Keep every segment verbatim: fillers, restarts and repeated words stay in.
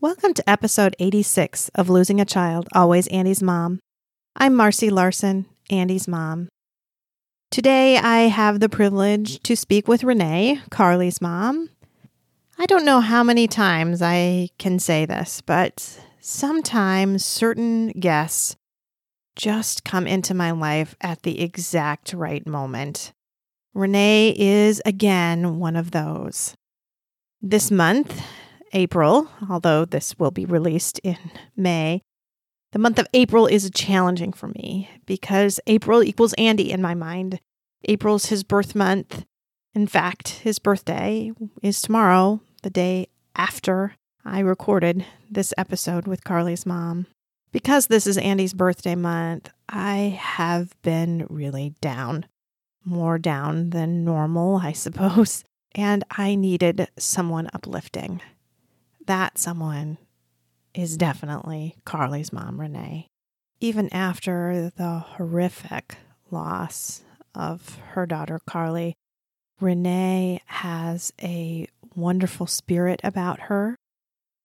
Welcome to episode eighty-six of Losing a Child, Always Andy's Mom. I'm Marcy Larson, Andy's mom. Today I have the privilege to speak with Renee, Carly's mom. I don't know how many times I can say this, but sometimes certain guests just come into my life at the exact right moment. Renee is, again, one of those. This month, April, although this will be released in May, the month of April is challenging for me because April equals Andy in my mind. April's his birth month. In fact, his birthday is tomorrow, the day after I recorded this episode with Carly's mom. Because this is Andy's birthday month, I have been really down. More down than normal, I suppose, and I needed someone uplifting. That someone is definitely Carly's mom, Renee. Even after the horrific loss of her daughter, Carly, Renee has a wonderful spirit about her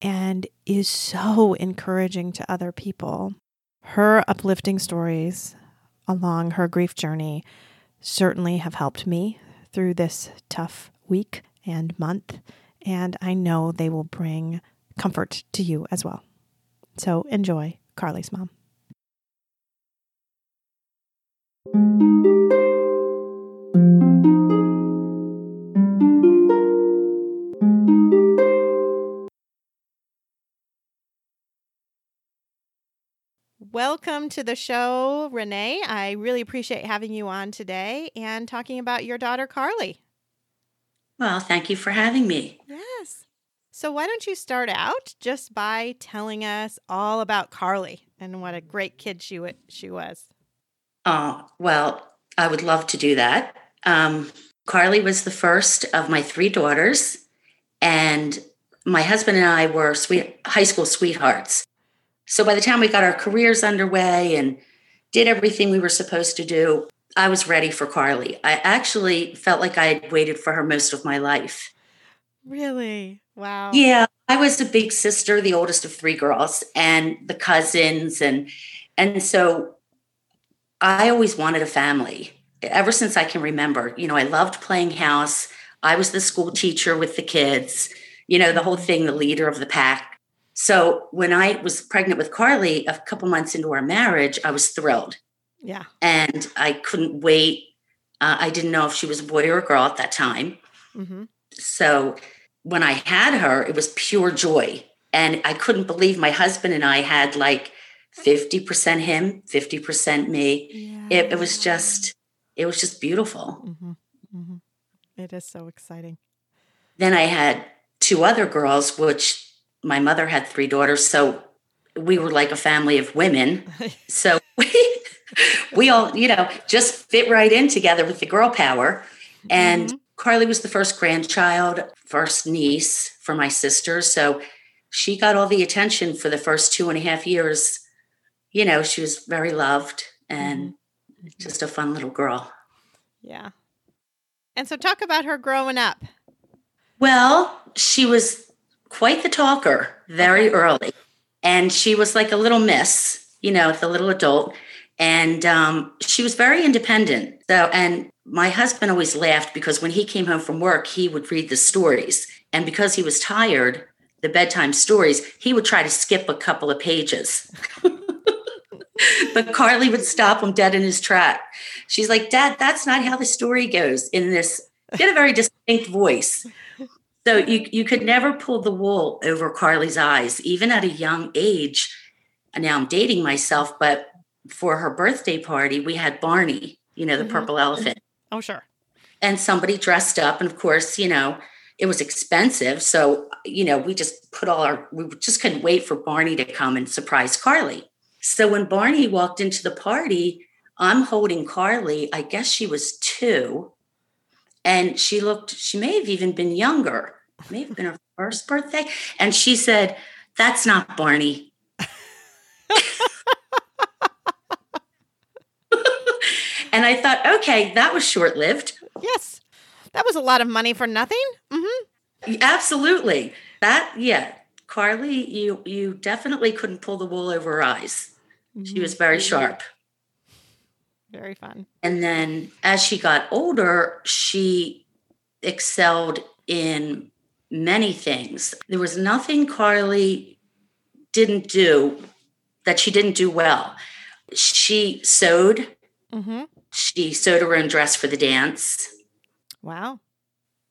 and is so encouraging to other people. Her uplifting stories along her grief journey certainly have helped me through this tough week and month, and I know they will bring comfort to you as well. So enjoy Carly's mom. Welcome to the show, Renee. I really appreciate having you on today and talking about your daughter, Carly. Well, thank you for having me. Yes. So why don't you start out just by telling us all about Carly and what a great kid she, w- she was. Oh, well, I would love to do that. Um, Carly was the first of my three daughters, and my husband and I were sweet- high school sweethearts. So by the time we got our careers underway and did everything we were supposed to do, I was ready for Carly. I actually felt like I had waited for her most of my life. Really? Wow. Yeah. I was the big sister, the oldest of three girls, and the cousins. And and so I always wanted a family ever since I can remember. You know, I loved playing house. I was the school teacher with the kids, you know, the whole thing, the leader of the pack. So when I was pregnant with Carly, a couple months into our marriage, I was thrilled. Yeah. And I couldn't wait. Uh, I didn't know if she was a boy or a girl at that time. Mm-hmm. So when I had her, it was pure joy. And I couldn't believe my husband and I had like fifty percent him, fifty percent me. Yeah. It, it was just, it was just beautiful. Mm-hmm. Mm-hmm. It is so exciting. Then I had two other girls, which... my mother had three daughters, so we were like a family of women. So we, we all, you know, just fit right in together with the girl power. And mm-hmm. Carly was the first grandchild, first niece for my sister. So she got all the attention for the first two and a half years. You know, she was very loved and mm-hmm. just a fun little girl. Yeah. And so talk about her growing up. Well, she was... quite the talker very early. And she was like a little miss, you know, the little adult. And um, she was very independent. So, and my husband always laughed because when he came home from work, he would read the stories. And because he was tired, the bedtime stories, he would try to skip a couple of pages. But Carly would stop him dead in his track. She's like, Dad, that's not how the story goes in this. She had a very distinct voice. So you you could never pull the wool over Carly's eyes, even at a young age. Now I'm dating myself, but for her birthday party, we had Barney, you know, the mm-hmm. purple elephant. Oh, sure. and somebody dressed up. And of course, you know, it was expensive. So, you know, we just put all our, we just couldn't wait for Barney to come and surprise Carly. So when Barney walked into the party, I'm holding Carly, I guess she was two. And she looked, she may have even been younger. It may have been her first birthday. And she said, "That's not Barney." And I thought, okay, that was short-lived. Yes. That was a lot of money for nothing. Mm-hmm. Absolutely. That, yeah. Carly, you you definitely couldn't pull the wool over her eyes. She was very sharp. Very fun. And then as she got older, she excelled in many things. There was nothing Carly didn't do that she didn't do well. She sewed. Mm-hmm. She sewed her own dress for the dance. Wow.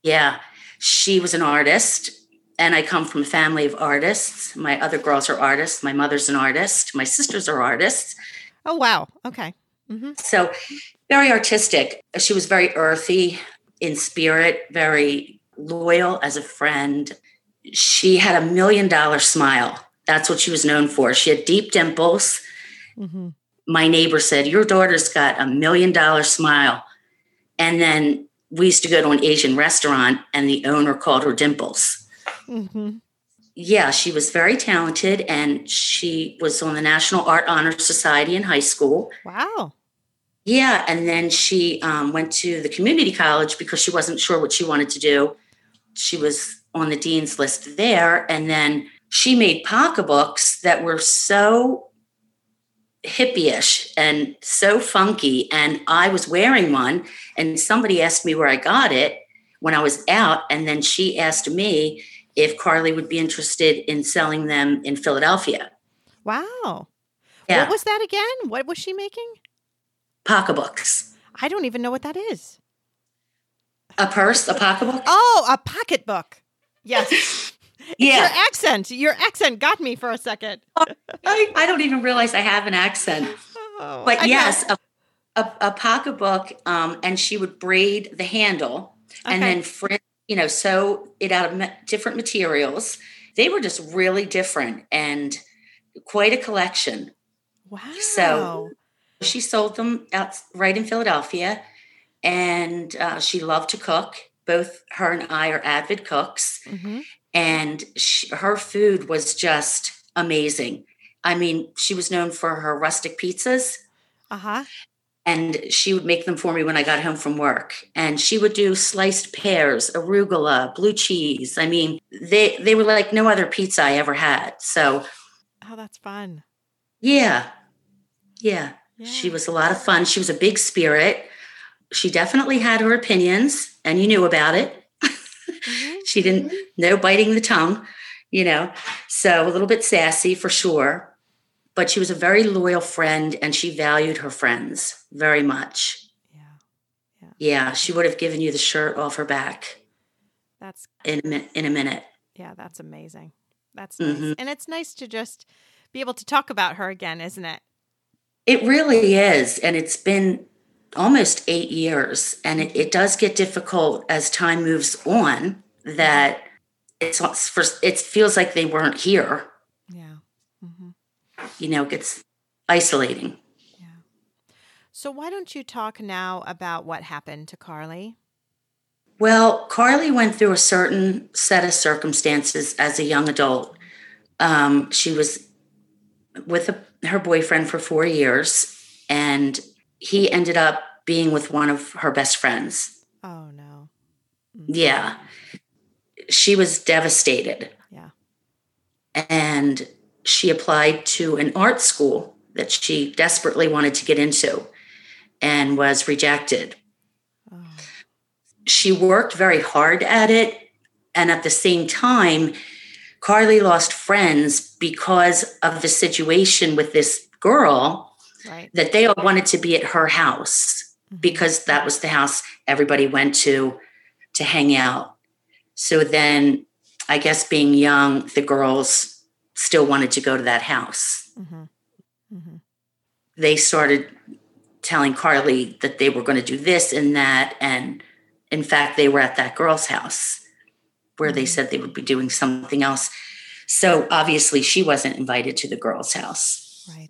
Yeah. She was an artist, and I come from a family of artists. My other girls are artists. My mother's an artist. My sisters are artists. Oh, wow. Okay. Mm-hmm. So very artistic. She was very earthy in spirit, very loyal as a friend. She had a million dollar smile. That's what she was known for. She had deep dimples. Mm-hmm. My neighbor said, "Your daughter's got a million dollar smile." And then we used to go to an Asian restaurant, and the owner called her Dimples. Mm-hmm. Yeah, she was very talented, and she was on the National Art Honor Society in high school. Wow. Yeah, and then she um, went to the community college because she wasn't sure what she wanted to do. She was on the dean's list there, and then she made pocketbooks that were so hippie-ish and so funky, and I was wearing one, and somebody asked me where I got it when I was out, and then she asked me if Carly would be interested in selling them in Philadelphia. Wow. Yeah. What was that again? What was she making? Pocketbooks. I don't even know what that is. A purse, a pocketbook? Oh, a pocketbook. Yes. Yeah. Your accent. Your accent got me for a second. I, I don't even realize I have an accent. Oh, but I yes, a, a, a pocketbook, um, and she would braid the handle, okay, and then fringe, you know, sew it out of ma- different materials. They were just really different and quite a collection. Wow. So she sold them out right in Philadelphia, and uh, she loved to cook. Both her and I are avid cooks. Mm-hmm. And she, her food was just amazing. I mean, she was known for her rustic pizzas. Uh-huh. And she would make them for me when I got home from work. And she would do sliced pears, arugula, blue cheese. I mean, they, they were like no other pizza I ever had. So. Oh, that's fun. Yeah. Yeah. Yeah. She was a lot of fun. She was a big spirit. She definitely had her opinions, and you knew about it. Mm-hmm. She didn't, no biting the tongue, you know, so a little bit sassy for sure, but she was a very loyal friend, and she valued her friends very much. Yeah. Yeah. Yeah, she would have given you the shirt off her back. That's in a, mi- in a minute. Yeah. That's amazing. That's nice. Mm-hmm. And it's nice to just be able to talk about her again, isn't it? It really is. And it's been almost eight years. And it, it does get difficult as time moves on, that it's first, it feels like they weren't here. Yeah. Mm-hmm. You know, it gets isolating. Yeah. So why don't you talk now about what happened to Carly? Well, Carly went through a certain set of circumstances as a young adult. Um, she was with a, her boyfriend for four years and he ended up being with one of her best friends. Oh, no. Mm-hmm. Yeah. She was devastated. Yeah. And she applied to an art school that she desperately wanted to get into and was rejected. Oh. She worked very hard at it. And at the same time, Carly lost friends because of the situation with this girl. Right. That they all wanted to be at her house because that was the house everybody went to to hang out. So then I guess being young, the girls still wanted to go to that house. Mm-hmm. Mm-hmm. They started telling Carly that they were going to do this and that. And In fact, they were at that girl's house where they said they would be doing something else. So obviously she wasn't invited to the girl's house. Right.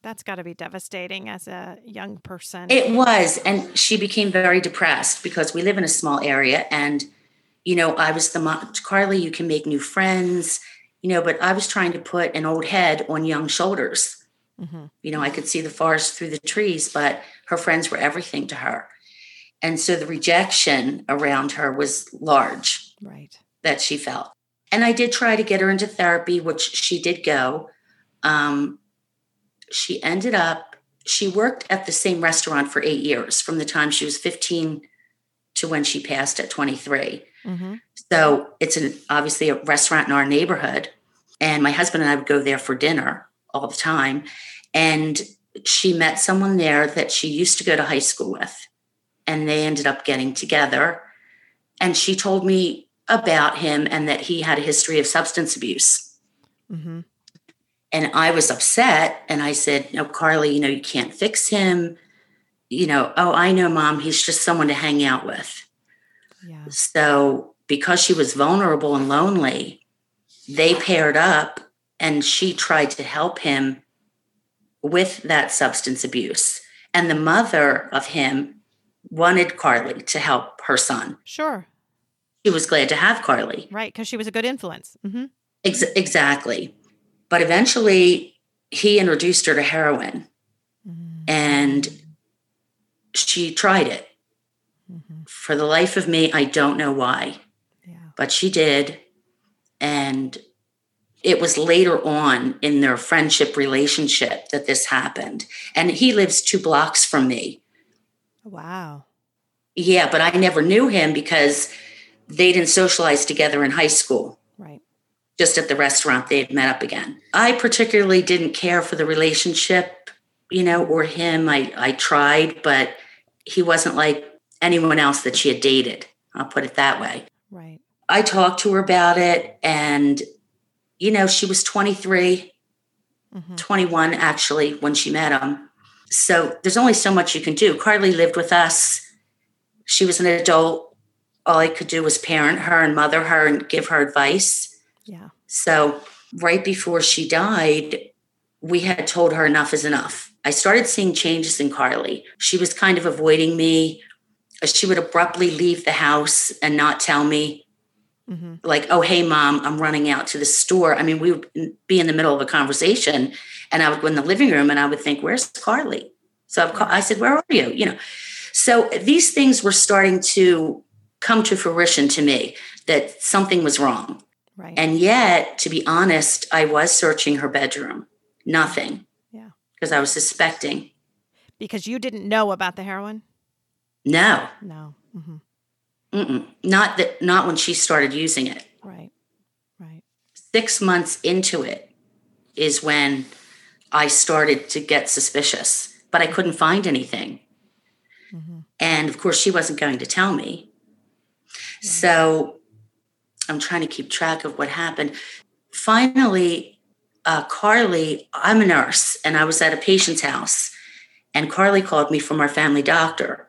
That's got to be devastating as a young person. It was. And she became very depressed because we live in a small area. And, you know, I was the mom, Carly, you can make new friends, you know, but I was trying to put an old head on young shoulders. Mm-hmm. You know, I could see the forest through the trees, but her friends were everything to her. And so the rejection around her was large. Right. That she felt. And I did try to get her into therapy, which she did go. Um, she ended up, she worked at the same restaurant for eight years from the time she was fifteen to when she passed at twenty-three. Mm-hmm. So it's an obviously a restaurant in our neighborhood. And my husband and I would go there for dinner all the time. And she met someone there that she used to go to high school with. And they ended up getting together. And she told me about him and that he had a history of substance abuse. Mm-hmm. And I was upset. And I said, no, Carly, you know, you can't fix him. You know, oh, I know, Mom, he's just someone to hang out with. Yeah. So because she was vulnerable and lonely, they paired up and she tried to help him with that substance abuse. And the mother of him wanted Carly to help her son. Sure. She was glad to have Carly. Right, because she was a good influence. Mm-hmm. Ex- exactly. But eventually, he introduced her to heroin. Mm-hmm. And she tried it. Mm-hmm. For the life of me, I don't know why. Yeah. But she did. And it was later on in their friendship relationship that this happened. And he lives two blocks from me. Wow. Yeah, but I never knew him because they didn't socialize together in high school. Right. Just at the restaurant, they had met up again. I particularly didn't care for the relationship, you know, or him. I, I tried, but he wasn't like anyone else that she had dated. I'll put it that way. Right. I talked to her about it and, you know, she was twenty-three, mm-hmm. twenty-one actually, when she met him. So there's only so much you can do. Carly lived with us. She was an adult. All I could do was parent her and mother her and give her advice. Yeah. So right before she died, we had told her enough is enough. I started seeing changes in Carly. She was kind of avoiding me. She would abruptly leave the house and not tell me. Mm-hmm. Like, oh, hey, Mom, I'm running out to the store. I mean, we would be in the middle of a conversation and I would go in the living room and I would think, where's Carly? So I've called, I said, where are you? You know, so these things were starting to come to fruition to me that something was wrong. Right. And yet, to be honest, I was searching her bedroom. Nothing. Yeah. Because I was suspecting. Because you didn't know about the heroin? No. No. Mm-hmm. Mm-mm. Not that, not when she started using it. Right. Right. Six months into it is when I started to get suspicious, but I couldn't find anything. Mm-hmm. And of course, she wasn't going to tell me. So I'm trying to keep track of what happened. Finally, uh, Carly, I'm a nurse, and I was at a patient's house, and Carly called me from our family doctor,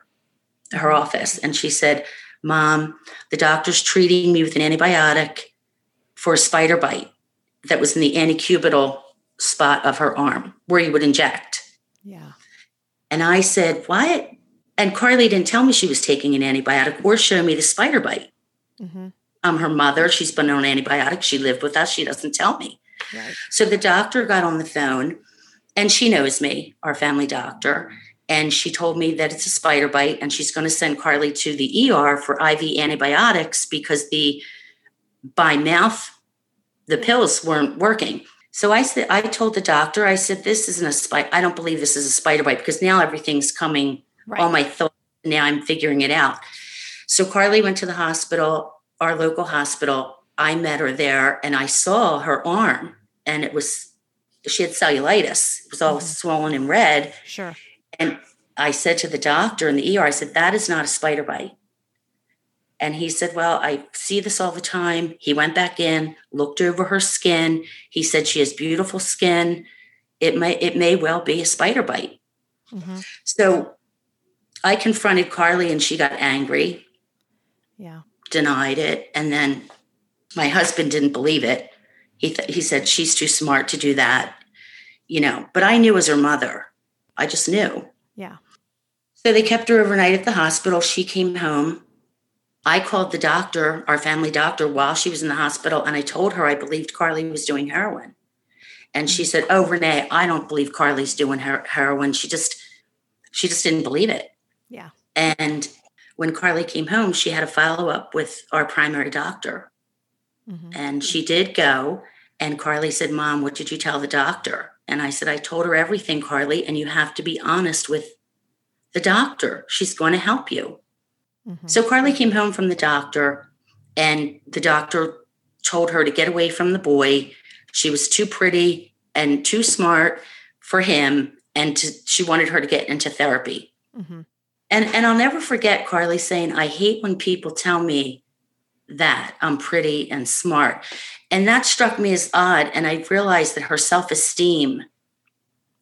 her office, and she said, Mom, the doctor's treating me with an antibiotic for a spider bite that was in the antecubital spot of her arm where you would inject. Yeah. And I said, what? And Carly didn't tell me she was taking an antibiotic or show me the spider bite. Mm-hmm. Um, her mother, she's been on antibiotics. She lived with us. She doesn't tell me. Right. So the doctor got on the phone and she knows me, our family doctor. And she told me that it's a spider bite and she's going to send Carly to the E R for I V antibiotics because the by mouth, the pills weren't working. So I said, I told the doctor, I said, this isn't a spider. I don't believe this is a spider bite because now everything's coming. Right. All my thoughts. Now I'm figuring it out. So Carly went to the hospital, our local hospital. I met her there and I saw her arm and it was, she had cellulitis. It was all mm-hmm. swollen and red. Sure. And I said to the doctor in the E R, I said, that is not a spider bite. And he said, well, I see this all the time. He went back in, looked over her skin. He said, she has beautiful skin. It may, it may well be a spider bite. Mm-hmm. So I confronted Carly and she got angry Yeah. Denied it. And then my husband didn't believe it. He th- he said, she's too smart to do that, you know, but I knew it was her mother. I just knew. Yeah. So they kept her overnight at the hospital. She came home. I called the doctor, our family doctor, while she was in the hospital. And I told her I believed Carly was doing heroin. And she said, oh, Renee, I don't believe Carly's doing her- heroin. She just, she just didn't believe it. Yeah. And when Carly came home, she had a follow-up with our primary doctor. Mm-hmm. And she did go. And Carly said, Mom, what did you tell the doctor? And I said, I told her everything, Carly. And you have to be honest with the doctor. She's going to help you. Mm-hmm. So Carly came home from the doctor, and the doctor told her to get away from the boy. She was too pretty and too smart for him. And to, she wanted her to get into therapy. Mm-hmm. And and I'll never forget Carly saying, I hate when people tell me that I'm pretty and smart. And that struck me as odd. And I realized that her self-esteem,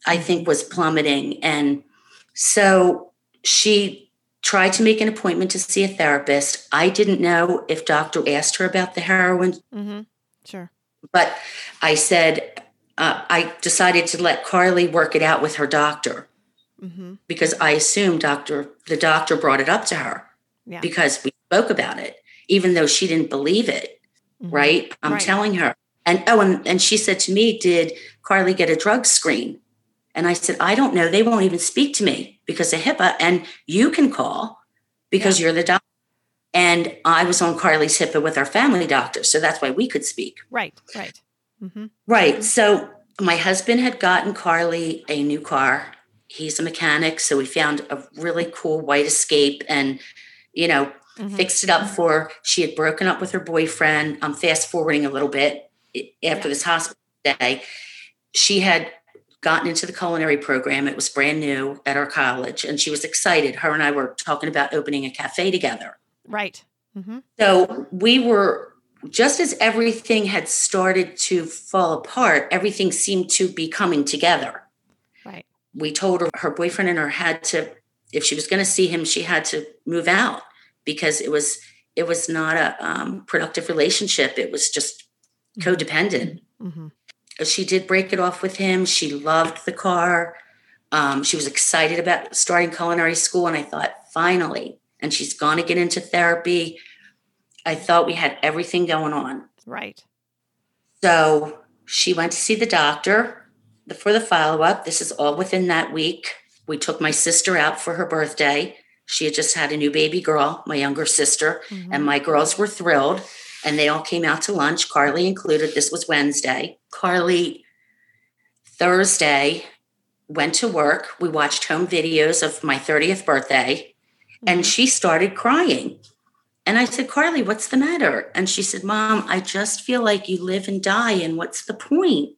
I think, was plummeting. And so she tried to make an appointment to see a therapist. I didn't know if doctor asked her about the heroin. Mm-hmm. Sure. But I said, uh, I decided to let Carly work it out with her doctor. Mm-hmm. Because I assumed doctor, the doctor brought it up to her. Yeah. Because we spoke about it, even though she didn't believe it. Mm-hmm. Right. I'm right. telling her. And, oh, and, and she said to me, did Carly get a drug screen? And I said, I don't know. They won't even speak to me because of HIPAA, and you can call because yeah. you're the doctor. And I was on Carly's HIPAA with our family doctor. So that's why we could speak. Right. Right. Mm-hmm. Right. So my husband had gotten Carly a new car. He's a mechanic, so we found a really cool white Escape and, you know, mm-hmm. fixed it up for her. She had broken up with her boyfriend. I'm fast forwarding a little bit after yeah. this hospital day. She had gotten into the culinary program. It was brand new at our college, and she was excited. Her and I were talking about opening a cafe together. Right. Mm-hmm. So we were, just as everything had started to fall apart, everything seemed to be coming together. We told her her boyfriend and her had to, if she was going to see him, she had to move out because it was it was not a um, productive relationship. It was just codependent. Mm-hmm. She did break it off with him. She loved the car. Um, she was excited about starting culinary school. And I thought, finally, and she's going to get into therapy. I thought we had everything going on. Right. So she went to see the doctor for the follow-up. This is all within that week. We took my sister out for her birthday. She had just had a new baby girl, my younger sister, mm-hmm. and my girls were thrilled, and they all came out to lunch, Carly included. This was Wednesday. Carly, Thursday, went to work. We watched home videos of my thirtieth birthday, mm-hmm. and she started crying. And I said, Carly, what's the matter? And she said, Mom, I just feel like you live and die, and what's the point?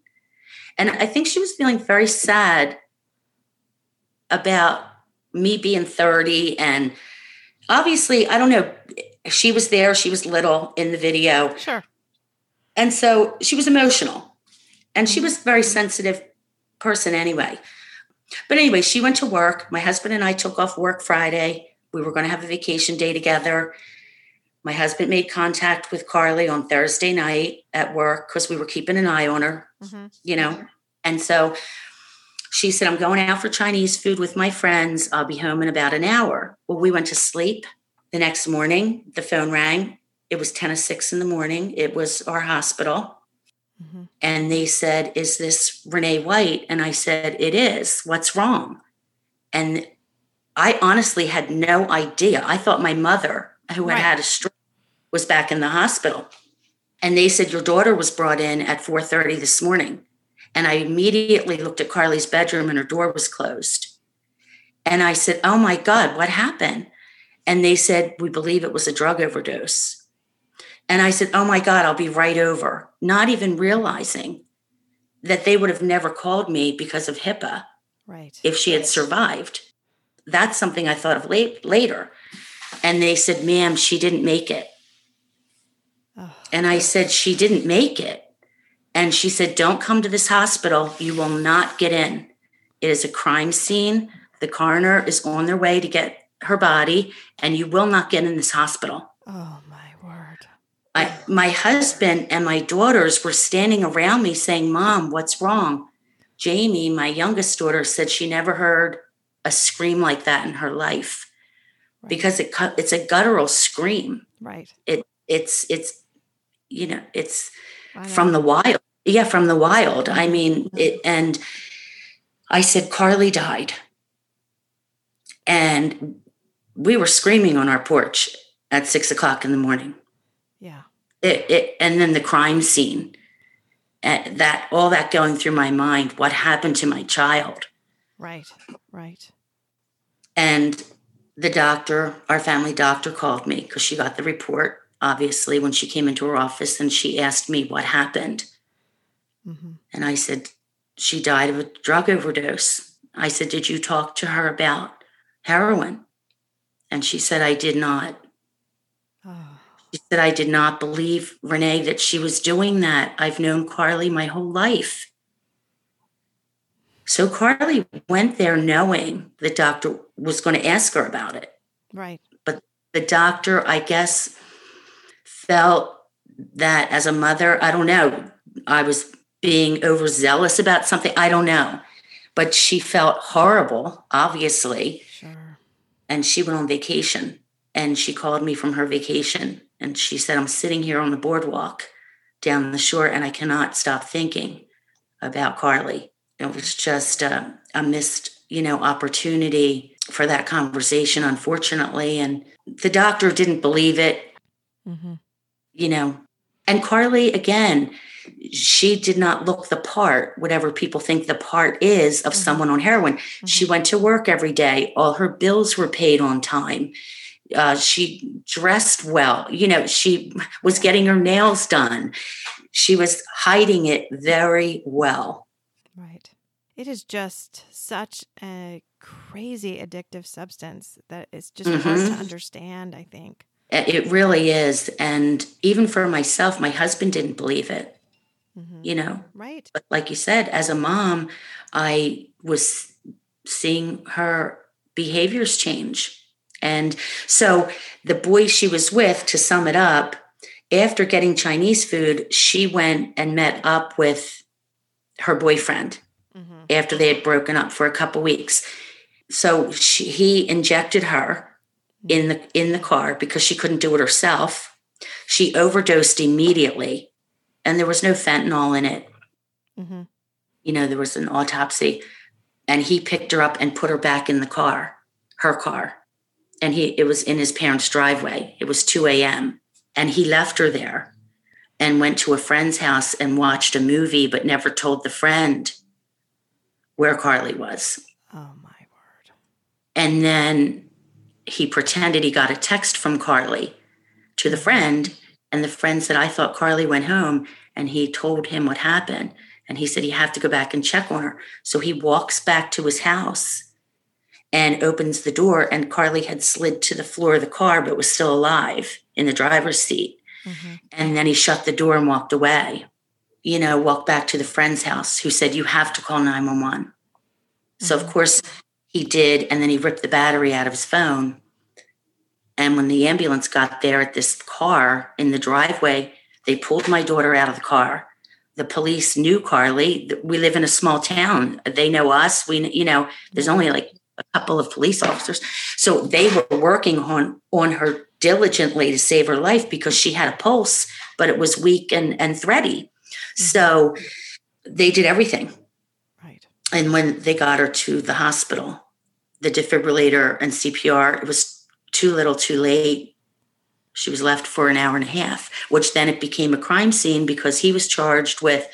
And I think she was feeling very sad about me being thirty. And obviously, I don't know, she was there. She was little in the video. Sure. And so she was emotional. And she was a very sensitive person anyway. But anyway, she went to work. My husband and I took off work Friday. We were going to have a vacation day together. My husband made contact with Carly on Thursday night at work because we were keeping an eye on her, mm-hmm. you know. And so she said, I'm going out for Chinese food with my friends. I'll be home in about an hour. Well, we went to sleep. The next morning, the phone rang. It was ten oh six in the morning. It was our hospital. Mm-hmm. And they said, is this Renee White? And I said, it is. What's wrong? And I honestly had no idea. I thought my mother, who had right. had a stroke, was back in the hospital. And they said, your daughter was brought in at four thirty this morning. And I immediately looked at Carly's bedroom, and her door was closed. And I said, oh my God, what happened? And they said, we believe it was a drug overdose. And I said, oh my God, I'll be right over. Not even realizing that they would have never called me because of HIPAA. Right. If she had survived. That's something I thought of late, later. And they said, ma'am, she didn't make it. Oh. And I said, she didn't make it. And she said, don't come to this hospital. You will not get in. It is a crime scene. The coroner is on their way to get her body, and you will not get in this hospital. Oh, my word. I, my husband and my daughters were standing around me saying, Mom, what's wrong? Jamie, my youngest daughter, said she never heard a scream like that in her life, right. because it it's a guttural scream. Right. It it's it's you know it's wow. from the wild. Yeah, from the wild. I mean, it, and I said Carly died, and we were screaming on our porch at six o'clock in the morning. Yeah. It, it and then the crime scene. And that all that going through my mind, what happened to my child? Right, right. And the doctor, our family doctor, called me because she got the report, obviously, when she came into her office, and she asked me what happened. Mm-hmm. And I said, she died of a drug overdose. I said, did you talk to her about heroin? And she said, I did not. Oh. She said, I did not believe, Renee, that she was doing that. I've known Carly my whole life. So Carly went there knowing the doctor was going to ask her about it. Right. But the doctor, I guess, felt that as a mother, I don't know, I was being overzealous about something. I don't know. But she felt horrible, obviously. Sure. And she went on vacation. And she called me from her vacation. And she said, I'm sitting here on the boardwalk down the shore, and I cannot stop thinking about Carly. It was just uh, a missed, you know, opportunity for that conversation, unfortunately. And the doctor didn't believe it, mm-hmm. you know. And Carly, again, she did not look the part, whatever people think the part is of mm-hmm. someone on heroin. Mm-hmm. She went to work every day. All her bills were paid on time. Uh, she dressed well, you know, she was getting her nails done. She was hiding it very well. Right. It is just such a crazy addictive substance that it's just mm-hmm. hard to understand, I think. It really is. And even for myself, my husband didn't believe it, mm-hmm. you know. Right. But like you said, as a mom, I was seeing her behaviors change. And so the boy she was with, to sum it up, after getting Chinese food, she went and met up with her boyfriend mm-hmm. after they had broken up for a couple weeks. So she, he injected her in the in the car because she couldn't do it herself. She overdosed immediately, and there was no fentanyl in it. Mm-hmm. You know, there was an autopsy, and he picked her up and put her back in the car, her car. And he, it was in his parents' driveway. It was two a.m. And he left her there and went to a friend's house and watched a movie, but never told the friend where Carly was. Oh, my word. And then he pretended he got a text from Carly to the friend. And the friend said, I thought Carly went home. And he told him what happened. And he said, you have to go back and check on her. So he walks back to his house and opens the door, and Carly had slid to the floor of the car, but was still alive in the driver's seat. Mm-hmm. And then he shut the door and walked away, you know, walked back to the friend's house who said, you have to call nine one one. Mm-hmm. So, of course, he did. And then he ripped the battery out of his phone. And when the ambulance got there at this car in the driveway, they pulled my daughter out of the car. The police knew Carly. We live in a small town. They know us. We, you know, there's only like a couple of police officers. So they were working on, on her diligently to save her life because she had a pulse, but it was weak and, and thready. Mm-hmm. So they did everything. Right. And when they got her to the hospital, the defibrillator and C P R, it was too little, too late. She was left for an hour and a half, which then it became a crime scene because he was charged with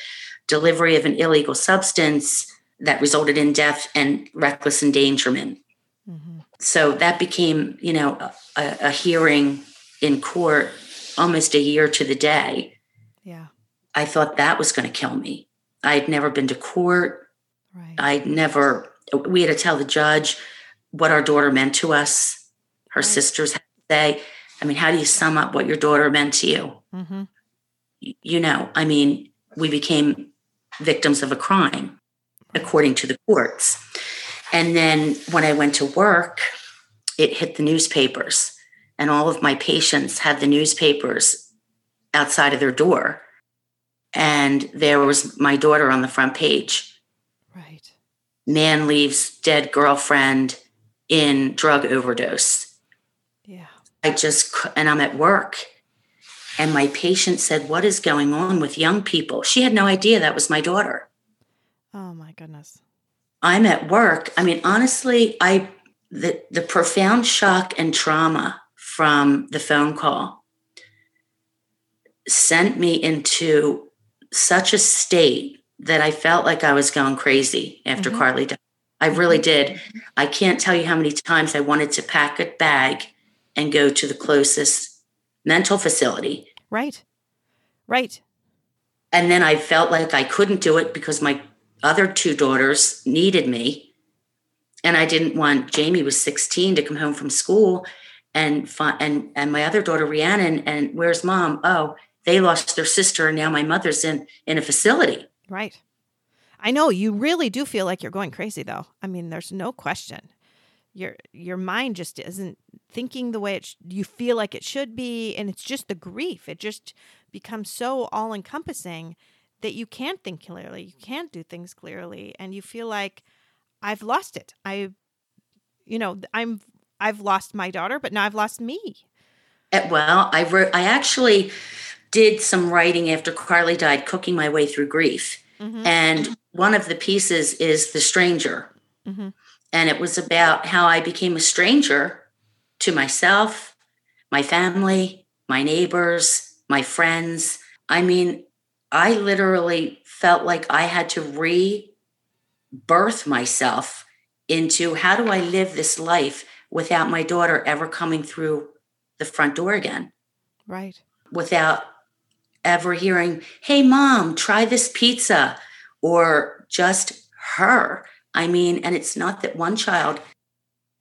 delivery of an illegal substance that resulted in death and reckless endangerment. Mm-hmm. So that became, you know, a, a hearing in court almost a year to the day. Yeah. I thought that was going to kill me. I'd never been to court. Right. I'd never, we had to tell the judge what our daughter meant to us. Her right. sisters had to say, I mean, how do you sum up what your daughter meant to you? Mm-hmm. You know, I mean, we became victims of a crime, according to the courts. And then when I went to work, it hit the newspapers. and all of my patients had the newspapers outside of their door. And there was my daughter on the front page. Right. Man leaves dead girlfriend in drug overdose. Yeah. I just, and I'm at work. And my patient said, what is going on with young people? She had no idea that was my daughter. Oh, my goodness. I'm at work. I mean, honestly, I the, the profound shock and trauma from the phone call sent me into such a state that I felt like I was going crazy after mm-hmm. Carly died. I really did. I can't tell you how many times I wanted to pack a bag and go to the closest mental facility. Right. Right. And then I felt like I couldn't do it because my other two daughters needed me. And I didn't want, Jamie was sixteen, to come home from school and and and my other daughter, Rhiannon, and where's mom? Oh, they lost their sister and now my mother's in, in a facility. Right. I know you really do feel like you're going crazy though. I mean, there's no question. Your your mind just isn't thinking the way it sh- you feel like it should be, and it's just the grief. It just becomes so all-encompassing that you can't think clearly. You can't do things clearly, and you feel like I've lost it. I, you know, I'm I've lost my daughter, but now I've lost me. Well, I wrote. I actually did some writing after Carly died, cooking my way through grief, mm-hmm. and one of the pieces is The Stranger. Mm-hmm. And it was about how I became a stranger to myself, my family, my neighbors, my friends. I mean, I literally felt like I had to rebirth myself into how do I live this life without my daughter ever coming through the front door again? Right. Without ever hearing, hey, mom, try this pizza, or just her. I mean, and it's not that one child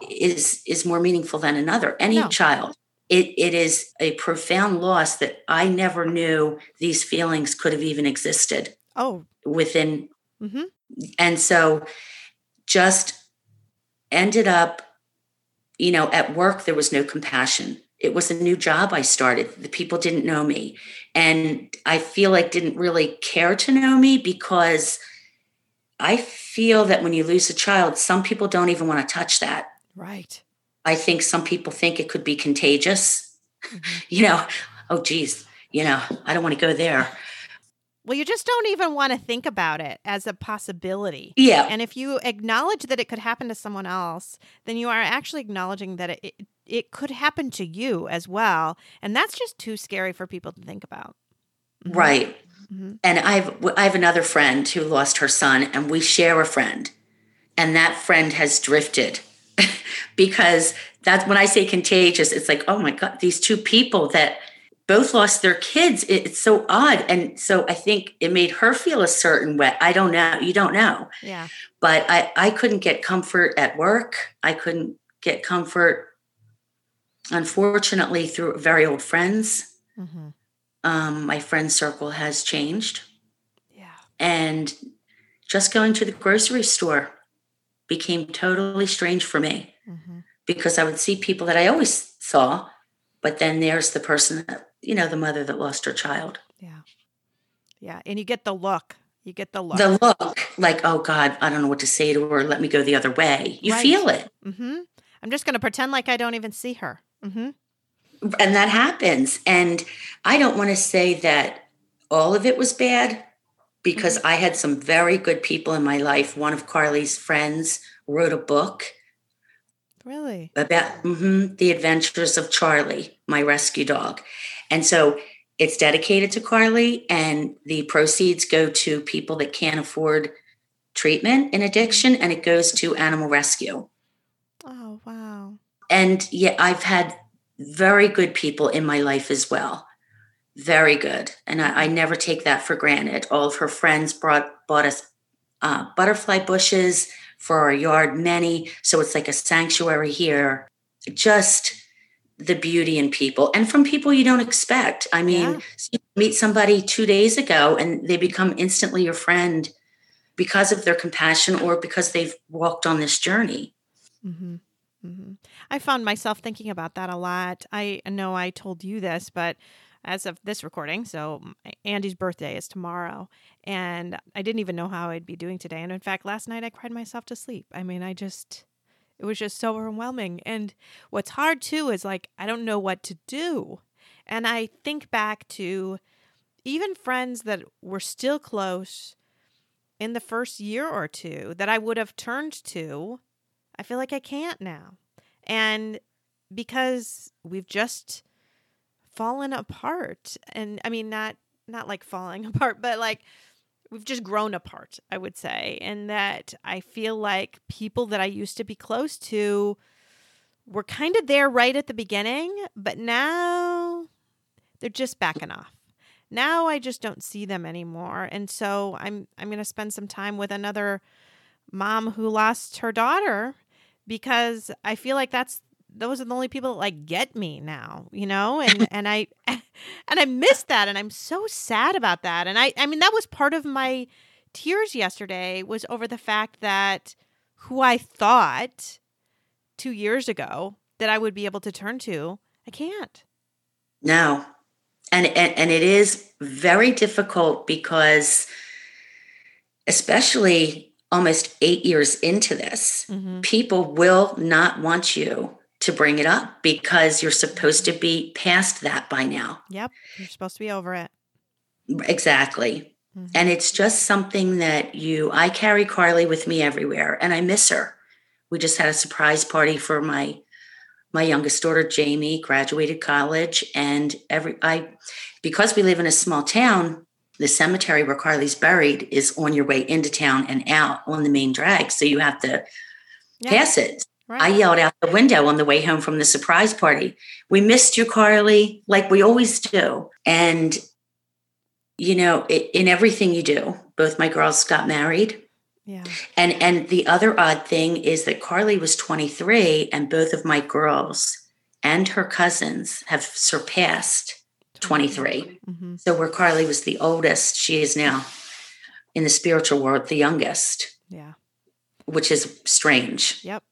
is is more meaningful than another. Any no. child, it it is a profound loss that I never knew these feelings could have even existed. Oh, within, mm-hmm. and so just ended up, you know, at work there was no compassion. It was a new job I started. The people didn't know me, and I feel like didn't really care to know me because I feel that when you lose a child, some people don't even want to touch that. Right. I think some people think it could be contagious. Mm-hmm. You know, oh, geez, you know, I don't want to go there. Well, you just don't even want to think about it as a possibility. Yeah. And if you acknowledge that it could happen to someone else, then you are actually acknowledging that it, it could happen to you as well. And that's just too scary for people to think about. Mm-hmm. Right. Mm-hmm. And I've I have another friend who lost her son, and we share a friend, and that friend has drifted because that's when I say contagious. It's like, oh my God, these two people that both lost their kids. It, it's so odd, and so I think it made her feel a certain way. I don't know. You don't know. Yeah. But I I couldn't get comfort at work. I couldn't get comfort, unfortunately, through very old friends. Mm-hmm. Um, my friend circle has changed. Yeah. And just going to the grocery store became totally strange for me mm-hmm. because I would see people that I always saw, but then there's the person that, you know, the mother that lost her child. Yeah. Yeah. And you get the look, you get the look, the look like, oh God, I don't know what to say to her. Let me go the other way. You right. feel it. Mm-hmm. I'm just going to pretend like I don't even see her. Mm-hmm. And that happens. And I don't want to say that all of it was bad because I had some very good people in my life. One of Carly's friends wrote a book. Really? About mm-hmm, the adventures of Charlie, my rescue dog. And so it's dedicated to Carly, and the proceeds go to people that can't afford treatment in addiction, and it goes to animal rescue. Oh, wow. And yeah, I've had very good people in my life as well. Very good. And I, I never take that for granted. All of her friends brought bought us uh, butterfly bushes for our yard, many. So it's like a sanctuary here. Just the beauty in people, and from people you don't expect. I mean, yeah. You meet somebody two days ago and they become instantly your friend because of their compassion or because they've walked on this journey. Mm-hmm. Mm-hmm. I found myself thinking about that a lot. I know I told you this, but as of this recording, so Andy's birthday is tomorrow, and I didn't even know how I'd be doing today. And in fact, last night I cried myself to sleep. I mean, I just, it was just so overwhelming. And what's hard too is like, I don't know what to do. And I think back to even friends that were still close in the first year or two that I would have turned to. I feel like I can't now. And because we've just fallen apart. And I mean, not not like falling apart, but like we've just grown apart, I would say. And that I feel like people that I used to be close to were kind of there right at the beginning, but now they're just backing off. Now I just don't see them anymore. And so I'm I'm going to spend some time with another mom who lost her daughter, because I feel like that's those are the only people that like get me now, you know, and and I and I miss that, and I'm so sad about that. And I I mean, that was part of my tears yesterday, was over the fact that who I thought two years ago that I would be able to turn to, I can't. No, and and, and it is very difficult, because especially almost eight years into this, mm-hmm. people will not want you to bring it up, because you're supposed to be past that by now. Yep. You're supposed to be over it. Exactly. Mm-hmm. And it's just something that you, I carry Carly with me everywhere, and I miss her. We just had a surprise party for my, my youngest daughter, Jamie, graduated college. And every, I, because we live in a small town, the cemetery where Carly's buried is on your way into town and out on the main drag. So you have to yeah. pass it. Right. I yelled out the window on the way home from the surprise party, "We missed you, Carly," like we always do. And, you know, it, in everything you do, both my girls got married. Yeah. And, and the other odd thing is that Carly was twenty-three, and both of my girls and her cousins have surpassed twenty-three. Mm-hmm. So where Carly was the oldest, she is now in the spiritual world the youngest. Yeah. Which is strange. Yep.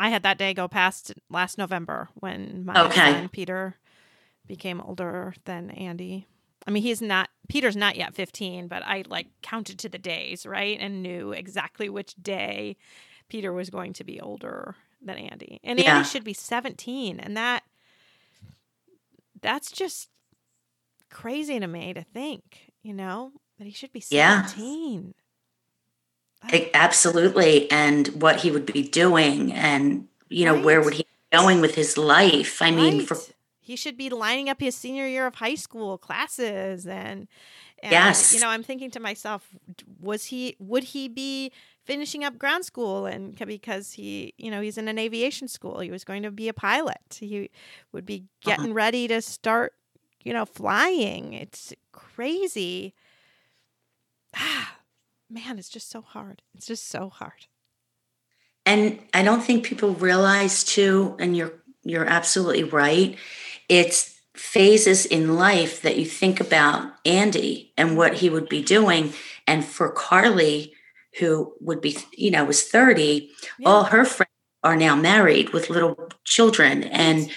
I had that day go past last November when my okay. son Peter became older than Andy. I mean, he's not Peter's not yet fifteen, but I like counted to the days, right? And knew exactly which day Peter was going to be older than Andy. And yeah. Andy should be seventeen, and that that's just crazy to me to think, you know, that he should be seventeen. Yeah. It, absolutely. And what he would be doing, and, you know, right. where would he be going with his life? I right. mean, for, he should be lining up his senior year of high school classes. And, and, yes, you know, I'm thinking to myself, was he, would he be finishing up ground school? And because he, you know, he's in an aviation school, he was going to be a pilot. He would be getting uh-huh. ready to start, you know, flying. It's crazy. Ah, man, it's just so hard. It's just so hard. And I don't think people realize too, and you're, you're absolutely right. It's phases in life that you think about Andy and what he would be doing. And for Carly, who would be, you know, was thirty, yeah. all her friends are now married with little children. And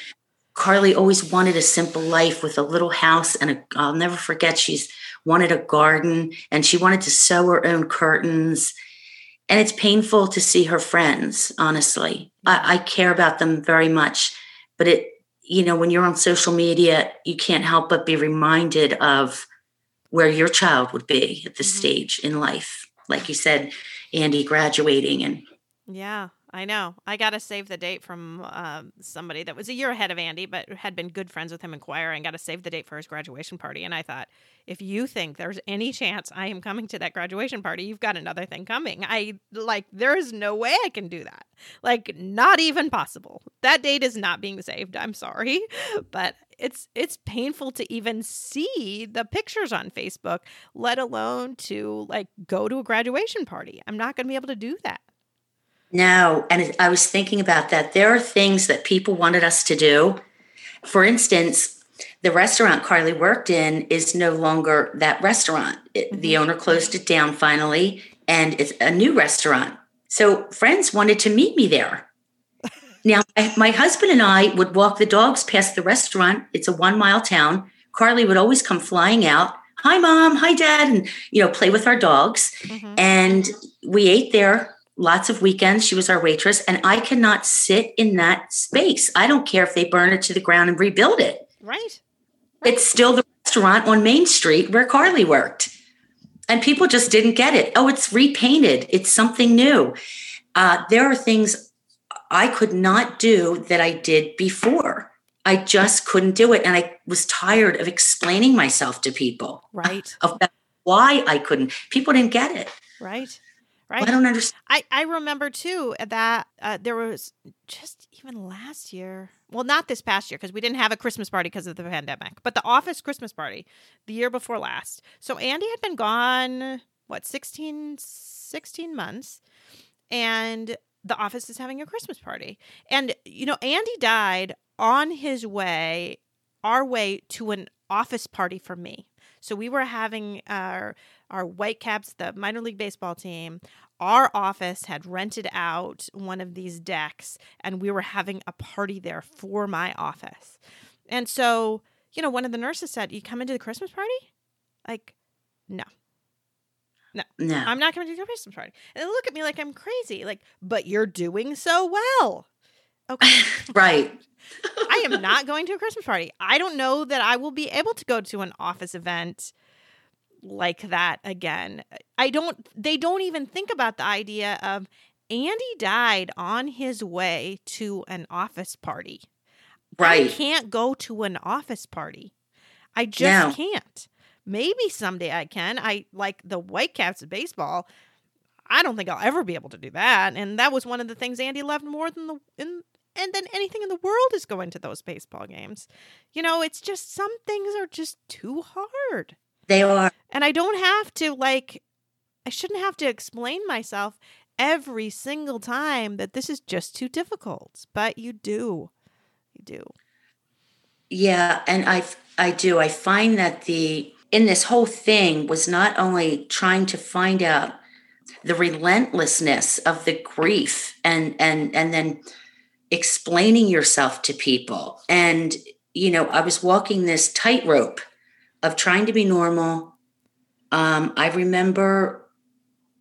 Carly always wanted a simple life with a little house. And a, I'll never forget, she's wanted a garden, and she wanted to sew her own curtains. And it's painful to see her friends, honestly. I, I care about them very much. But it, you know, when you're on social media, you can't help but be reminded of where your child would be at this mm-hmm. stage in life. Like you said, Andy graduating. And yeah, I know. I got to save the date from uh, somebody that was a year ahead of Andy, but had been good friends with him in choir, and got to save the date for his graduation party. And I thought, if you think there's any chance I am coming to that graduation party, you've got another thing coming. I like, there is no way I can do that. Like, not even possible. That date is not being saved. I'm sorry, but it's, it's painful to even see the pictures on Facebook, let alone to like go to a graduation party. I'm not going to be able to do that. No. And I was thinking about that. There are things that people wanted us to do. For instance, the restaurant Carly worked in is no longer that restaurant. It, mm-hmm. The owner closed it down finally, and it's a new restaurant. So friends wanted to meet me there. Now, my husband and I would walk the dogs past the restaurant. It's a one-mile town. Carly would always come flying out. Hi, Mom. Hi, Dad. And, you know, play with our dogs. Mm-hmm. And we ate there lots of weekends. She was our waitress. And I cannot sit in that space. I don't care if they burn it to the ground and rebuild it. Right. right. It's still the restaurant on Main Street where Carly worked. And people just didn't get it. Oh, it's repainted. It's something new. Uh, there are things I could not do that I did before. I just couldn't do it. And I was tired of explaining myself to people. Right. About why I couldn't. People didn't get it. Right. Right. Well, I don't understand. I, I remember, too, that uh, there was just even last year. Well, not this past year, because we didn't have a Christmas party because of the pandemic, but the office Christmas party the year before last. So Andy had been gone, what, sixteen, sixteen months. And the office is having a Christmas party. And, you know, Andy died on his way, our way to an office party for me. So we were having our, our Whitecaps, the minor league baseball team. Our office had rented out one of these decks, and we were having a party there for my office. And so, you know, one of the nurses said, you coming to the Christmas party? Like, no. No, no, I'm not going to do the Christmas party. And they look at me like I'm crazy. Like, but you're doing so well. Okay. Right. I am not going to a Christmas party. I don't know that I will be able to go to an office event like that again. I don't, they don't even think about the idea of Andy died on his way to an office party. Right. I can't go to an office party. I just no. can't. Maybe someday I can. I like the Whitecaps of baseball. I don't think I'll ever be able to do that. And that was one of the things Andy loved more than the in, and than anything in the world is going to those baseball games. You know, it's just some things are just too hard. They are. And I don't have to like I shouldn't have to explain myself every single time that this is just too difficult. But you do. You do. Yeah, and I I do. I find that the in this whole thing was not only trying to find out the relentlessness of the grief and, and, and then explaining yourself to people. And, you know, I was walking this tightrope of trying to be normal. Um, I remember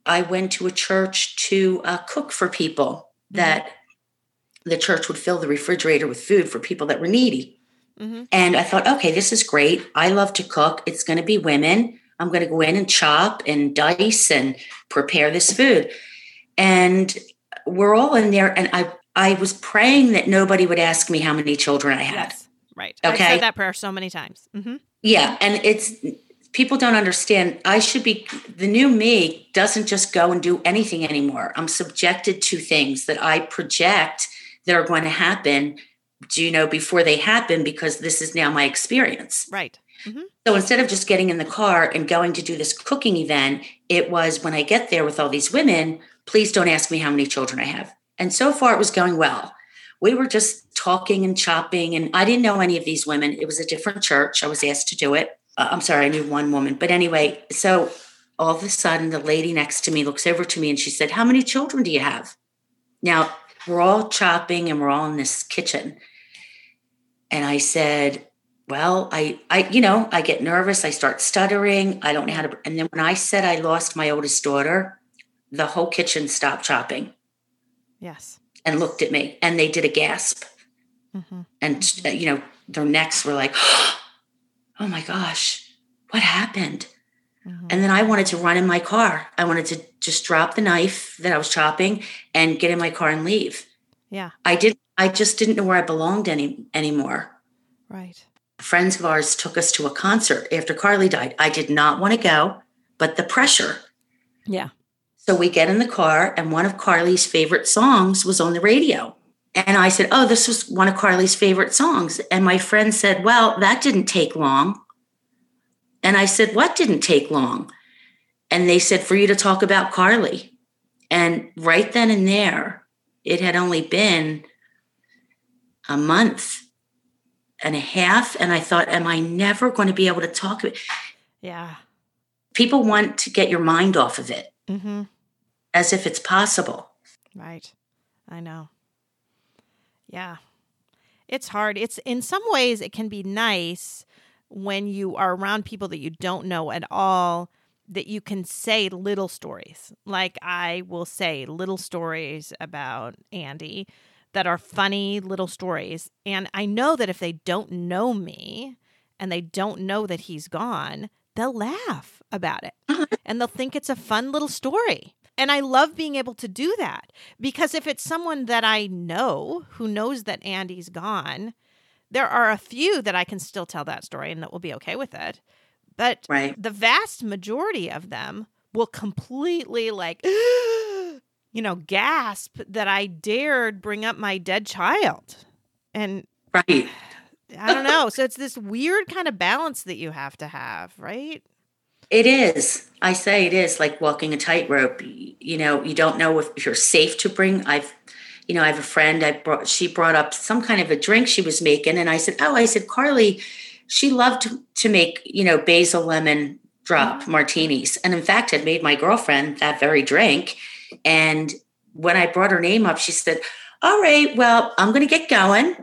I went to a church to uh, cook for people that mm-hmm. the church would fill the refrigerator with food for people that were needy. Mm-hmm. And I thought, okay, this is great. I love to cook. It's going to be women. I'm going to go in and chop and dice and prepare this food. And we're all in there. And I, I was praying that nobody would ask me how many children I had. Yes. Right. Okay. I've said that prayer so many times. Mm-hmm. Yeah. And it's, people don't understand. I should be, the new me doesn't just go and do anything anymore. I'm subjected to things that I project that are going to happen. Do you know, before they happen, because this is now my experience. Right. Mm-hmm. So instead of just getting in the car and going to do this cooking event, it was when I get there with all these women, please don't ask me how many children I have. And so far it was going well. We were just talking and chopping, and I didn't know any of these women. It was a different church. I was asked to do it. Uh, I'm sorry. I knew one woman, but anyway, so all of a sudden the lady next to me looks over to me and she said, how many children do you have? Now we're all chopping and we're all in this kitchen. And I said, well, I, I, you know, I get nervous. I start stuttering. I don't know how to. And then when I said I lost my oldest daughter, the whole kitchen stopped chopping. Yes. And looked at me and they did a gasp. Mm-hmm. And, you know, their necks were like, oh my gosh, what happened? Mm-hmm. And then I wanted to run in my car. I wanted to just drop the knife that I was chopping and get in my car and leave. Yeah. I didn't. I just didn't know where I belonged any anymore. Right. Friends of ours took us to a concert after Carly died. I did not want to go, but the pressure. Yeah. So we get in the car and one of Carly's favorite songs was on the radio. And I said, oh, this was one of Carly's favorite songs. And my friend said, well, that didn't take long. And I said, what didn't take long? And they said, for you to talk about Carly. And right then and there, it had only been a month and a half. And I thought, am I never going to be able to talk about it? Yeah. People want to get your mind off of it mm-hmm. as if it's possible. Right. I know. Yeah. It's hard. It's in some ways it can be nice when you are around people that you don't know at all, that you can say little stories. Like I will say little stories about Andy that are funny little stories. And I know that if they don't know me and they don't know that he's gone, they'll laugh about it and they'll think it's a fun little story. And I love being able to do that, because if it's someone that I know who knows that Andy's gone, there are a few that I can still tell that story and that will be okay with it. But right. The vast majority of them will completely like, you know, gasp that I dared bring up my dead child. And right. I don't know. So it's this weird kind of balance that you have to have, right? It is. I say it is like walking a tightrope. You know, you don't know if you're safe to bring. I've, you know, I have a friend. I brought. She brought up some kind of a drink she was making, and I said, "Oh, I said, Carly, she loved to, to make, you know, basil lemon drop mm-hmm. martinis, and in fact, had made my girlfriend that very drink. And when I brought her name up, she said, "All right, well, I'm going to get going."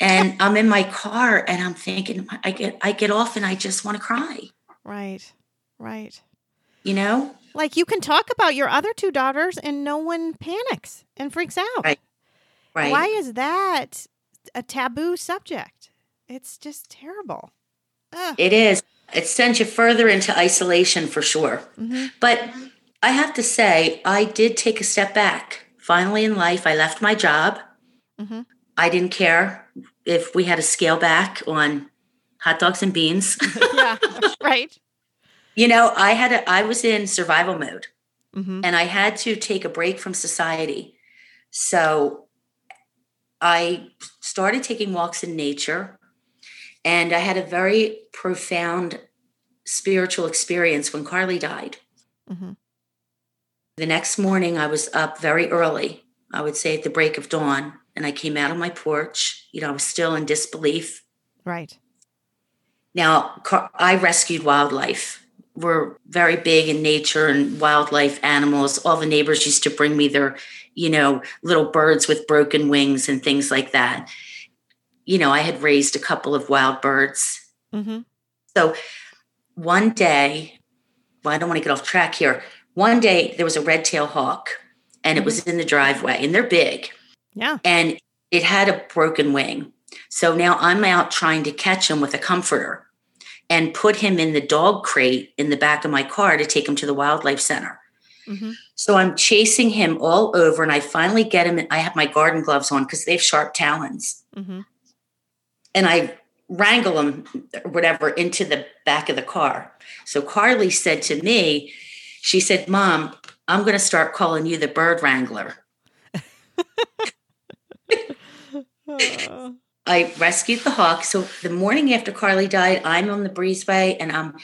And I'm in my car, and I'm thinking, I get, I get off, and I just want to cry. Right, right. You know? Like, you can talk about your other two daughters and no one panics and freaks out. Right, right. Why is that a taboo subject? It's just terrible. Ugh. It is. It sends you further into isolation for sure. Mm-hmm. But I have to say, I did take a step back. Finally in life, I left my job. Mm-hmm. I didn't care if we had to scale back on hot dogs and beans. Yeah, right. You know, I had a, I was in survival mode, mm-hmm. and I had to take a break from society. So I started taking walks in nature, and I had a very profound spiritual experience when Carly died. Mm-hmm. The next morning, I was up very early, I would say at the break of dawn, and I came out on my porch. You know, I was still in disbelief. Right. Now, I rescued wildlife. We're very big in nature and wildlife, animals. All the neighbors used to bring me their, you know, little birds with broken wings and things like that. You know, I had raised a couple of wild birds. Mm-hmm. So one day, well, I don't want to get off track here. One day there was a red-tailed hawk, and mm-hmm. it was in the driveway, and they're big. Yeah. And it had a broken wing. So now I'm out trying to catch him with a comforter and put him in the dog crate in the back of my car to take him to the wildlife center. Mm-hmm. So I'm chasing him all over, and I finally get him. I have my garden gloves on because they have sharp talons. Mm-hmm. And I wrangle him, whatever, into the back of the car. So Carly said to me, she said, "Mom, I'm going to start calling you the bird wrangler." Oh. I rescued the hawk. So the morning after Carly died, I'm on the breezeway, and I'm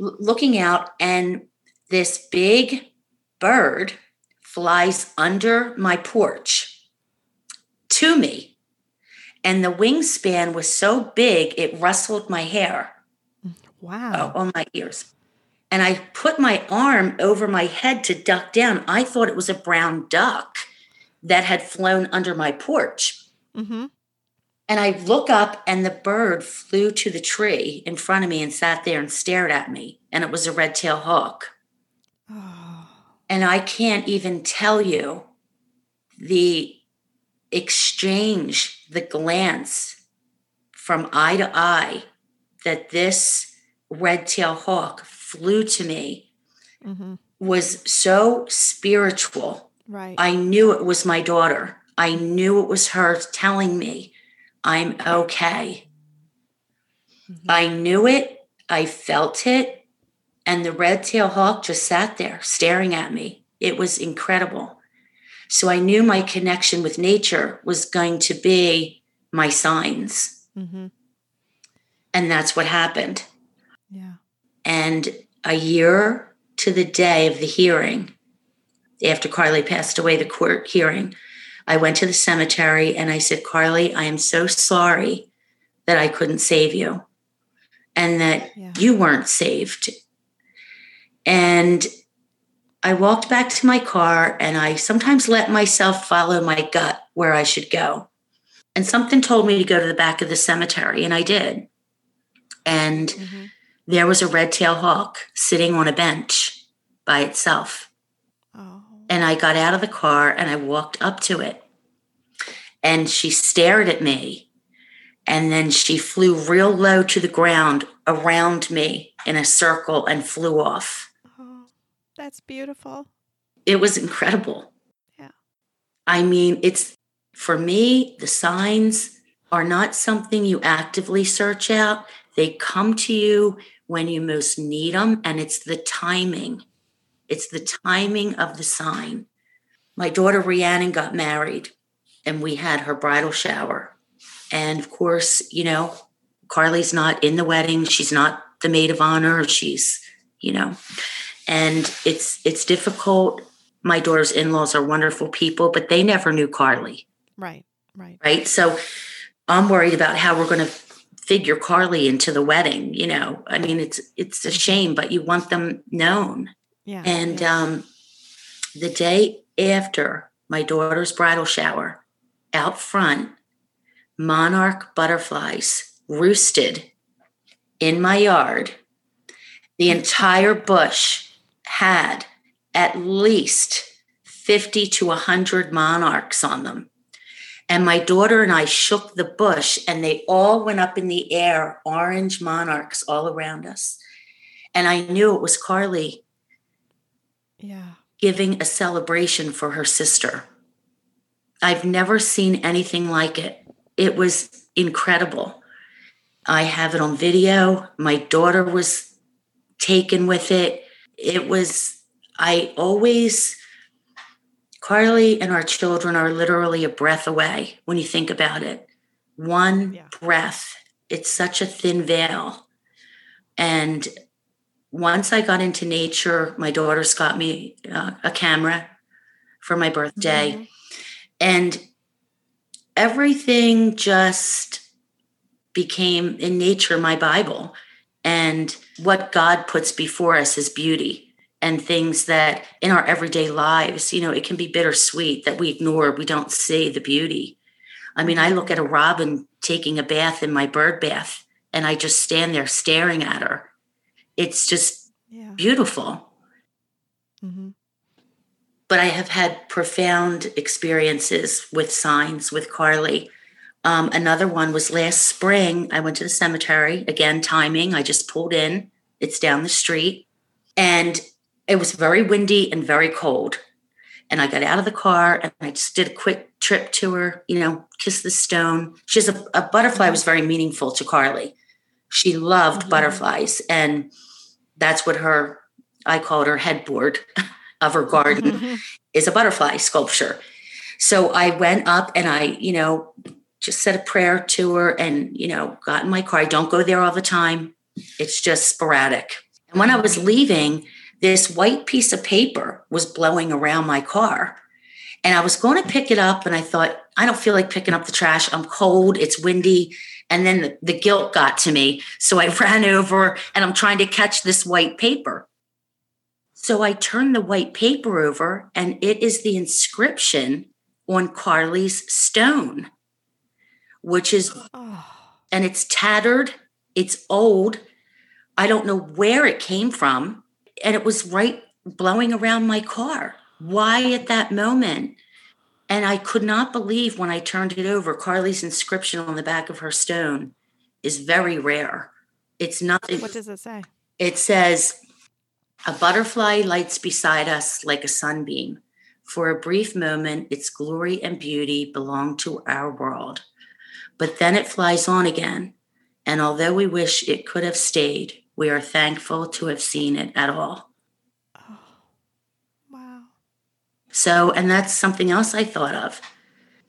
l- looking out, and this big bird flies under my porch to me. And the wingspan was so big, it rustled my hair. Wow. Oh, on my ears. And I put my arm over my head to duck down. I thought it was a brown duck that had flown under my porch. Mm-hmm. And I look up, and the bird flew to the tree in front of me and sat there and stared at me. And it was a red-tailed hawk. Oh. And I can't even tell you the exchange, the glance from eye to eye that this red-tailed hawk flew to me mm-hmm. was so spiritual. Right. I knew it was my daughter. I knew it was her telling me, I'm okay. Mm-hmm. I knew it. I felt it. And the red-tailed hawk just sat there staring at me. It was incredible. So I knew my connection with nature was going to be my signs. Mm-hmm. And that's what happened. Yeah. And a year to the day of the hearing, after Carly passed away, the court hearing, I went to the cemetery and I said, "Carly, I am so sorry that I couldn't save you and that yeah. you weren't saved." And I walked back to my car, and I sometimes let myself follow my gut where I should go. And something told me to go to the back of the cemetery, and I did. And mm-hmm. there was a red-tailed hawk sitting on a bench by itself. Oh. And I got out of the car and I walked up to it. And she stared at me. And then she flew real low to the ground around me in a circle and flew off. Oh, that's beautiful. It was incredible. Yeah. I mean, it's, for me, the signs are not something you actively search out. They come to you when you most need them. And it's the timing. It's the timing of the sign. My daughter Rhiannon got married and we had her bridal shower. And of course, you know, Carly's not in the wedding. She's not the maid of honor. She's, you know, and it's, it's difficult. My daughter's in-laws are wonderful people, but they never knew Carly. Right. Right. Right. So I'm worried about how we're going to figure Carly into the wedding. You know, I mean, it's, it's a shame, but you want them known. Yeah. And, yeah. um, the day after my daughter's bridal shower, out front, monarch butterflies roosted in my yard. The entire bush had at least fifty to one hundred monarchs on them. And my daughter and I shook the bush and they all went up in the air, orange monarchs all around us. And I knew it was Carly yeah. giving a celebration for her sister. I've never seen anything like it. It was incredible. I have it on video. My daughter was taken with it. It was, I always, Carly and our children are literally a breath away when you think about it. One yeah. breath. It's such a thin veil. And once I got into nature, my daughter's got me uh, a camera for my birthday. Mm-hmm. And everything just became, in nature, my Bible. And what God puts before us is beauty and things that in our everyday lives, you know, it can be bittersweet that we ignore, we don't see the beauty. I mean, I look at a robin taking a bath in my bird bath and I just stand there staring at her. It's just yeah. beautiful. Mm-hmm. But I have had profound experiences with signs with Carly. Um, another one was last spring. I went to the cemetery. Again, timing. I just pulled in. It's down the street. And it was very windy and very cold. And I got out of the car and I just did a quick trip to her, you know, kiss the stone. She's a, a butterfly was very meaningful to Carly. She loved mm-hmm. butterflies. And that's what her, I called her headboard of her garden mm-hmm. is a butterfly sculpture. So I went up and I, you know, just said a prayer to her and, you know, got in my car. I don't go there all the time. It's just sporadic. And when I was leaving, this white piece of paper was blowing around my car and I was going to pick it up. And I thought, I don't feel like picking up the trash. I'm cold. It's windy. And then the, the guilt got to me. So I ran over and I'm trying to catch this white paper. So I turned the white paper over and it is the inscription on Carly's stone, which is, oh. and it's tattered, it's old. I don't know where it came from. And it was right blowing around my car. Why at that moment? And I could not believe when I turned it over, Carly's inscription on the back of her stone is very rare. It's nothing. What does it say? It says, "A butterfly lights beside us like a sunbeam. For a brief moment, its glory and beauty belong to our world. But then it flies on again. And although we wish it could have stayed, we are thankful to have seen it at all." Oh, wow. So, and that's something else I thought of.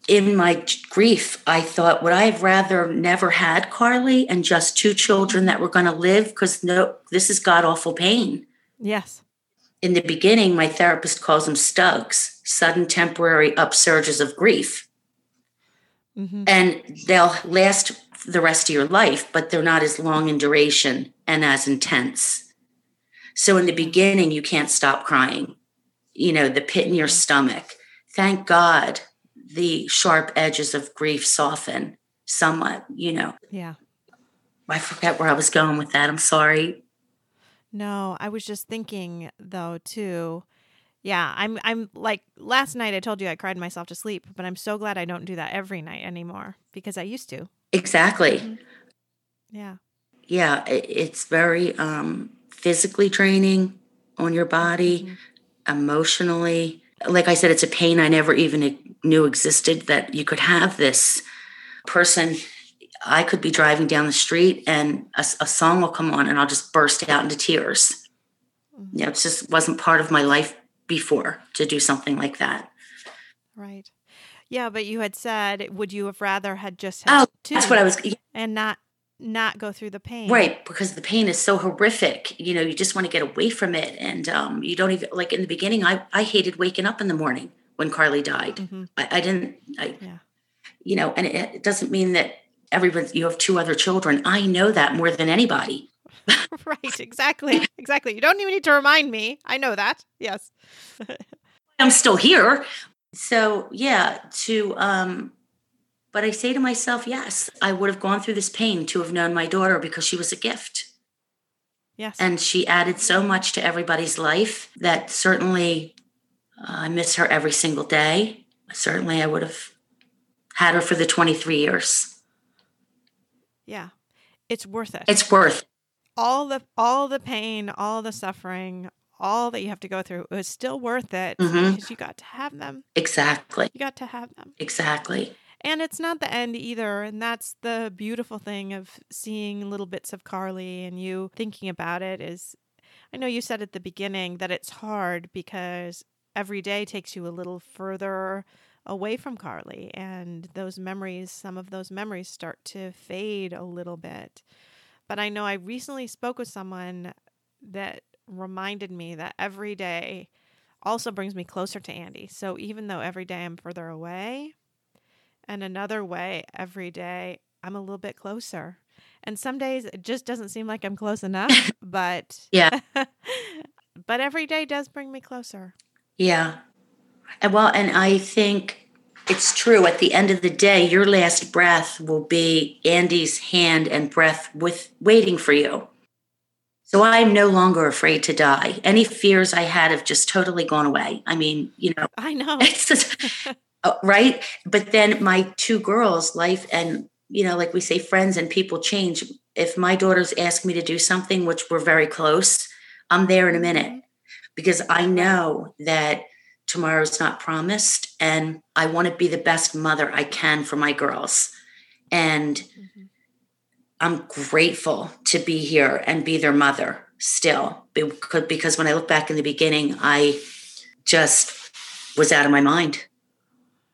In my grief, I thought, would I have rather never had Carly and just two children that were going to live? Because no, this is God-awful pain. Yes. In the beginning, my therapist calls them stugs, sudden temporary upsurges of grief. Mm-hmm. And they'll last the rest of your life, but they're not as long in duration and as intense. So in the beginning, you can't stop crying. You know, the pit in your stomach. Thank God the sharp edges of grief soften somewhat, you know. Yeah. I forget where I was going with that. I'm sorry. No, I was just thinking though, too. Yeah, I'm I'm like last night I told you I cried myself to sleep, but I'm so glad I don't do that every night anymore because I used to. Exactly. Mm-hmm. Yeah. Yeah, it, it's very um, physically draining on your body, mm-hmm. emotionally. Like I said, it's a pain I never even knew existed, that you could have this person. I could be driving down the street and a, a song will come on and I'll just burst out into tears. Mm-hmm. You know, it just wasn't part of my life before to do something like that. Right. Yeah, but you had said, would you have rather had just had oh, two? That's what I was, yeah. And not not go through the pain. Right, because the pain is so horrific. You know, you just want to get away from it. And um, you don't even, like in the beginning, I, I hated waking up in the morning when Carly died. Mm-hmm. I, I didn't, I, yeah. you know, and it, it doesn't mean that everyone, you have two other children. I know that more than anybody. Right, exactly. Exactly. You don't even need to remind me. I know that. Yes. I'm still here. So yeah, to, um, but I say to myself, yes, I would have gone through this pain to have known my daughter because she was a gift. Yes. And she added so much to everybody's life that certainly uh, I miss her every single day. Certainly I would have had her for the twenty-three years. Yeah. It's worth it. It's worth it. All the all the pain, all the suffering, all that you have to go through, it was still worth it mm-hmm. because you got to have them. Exactly. You got to have them. Exactly. And it's not the end either. And that's the beautiful thing of seeing little bits of Carly and you thinking about it is, I know you said at the beginning that it's hard because every day takes you a little further away from Carly. And those memories, some of those memories start to fade a little bit. But I know I recently spoke with someone that reminded me that every day also brings me closer to Andy. So even though every day I'm further away, and another way, every day I'm a little bit closer. And some days it just doesn't seem like I'm close enough, but yeah. But every day does bring me closer. Yeah. Well, and I think it's true. At the end of the day, your last breath will be Andy's hand and breath with waiting for you. So I'm no longer afraid to die. Any fears I had have just totally gone away. I mean, you know, I know, it's just, right. But then my two girls, life and, you know, like we say, friends and people change. If my daughters ask me to do something, which we're very close, I'm there in a minute because I know that tomorrow's not promised, and I want to be the best mother I can for my girls. And mm-hmm. I'm grateful to be here and be their mother still, because when I look back in the beginning, I just was out of my mind.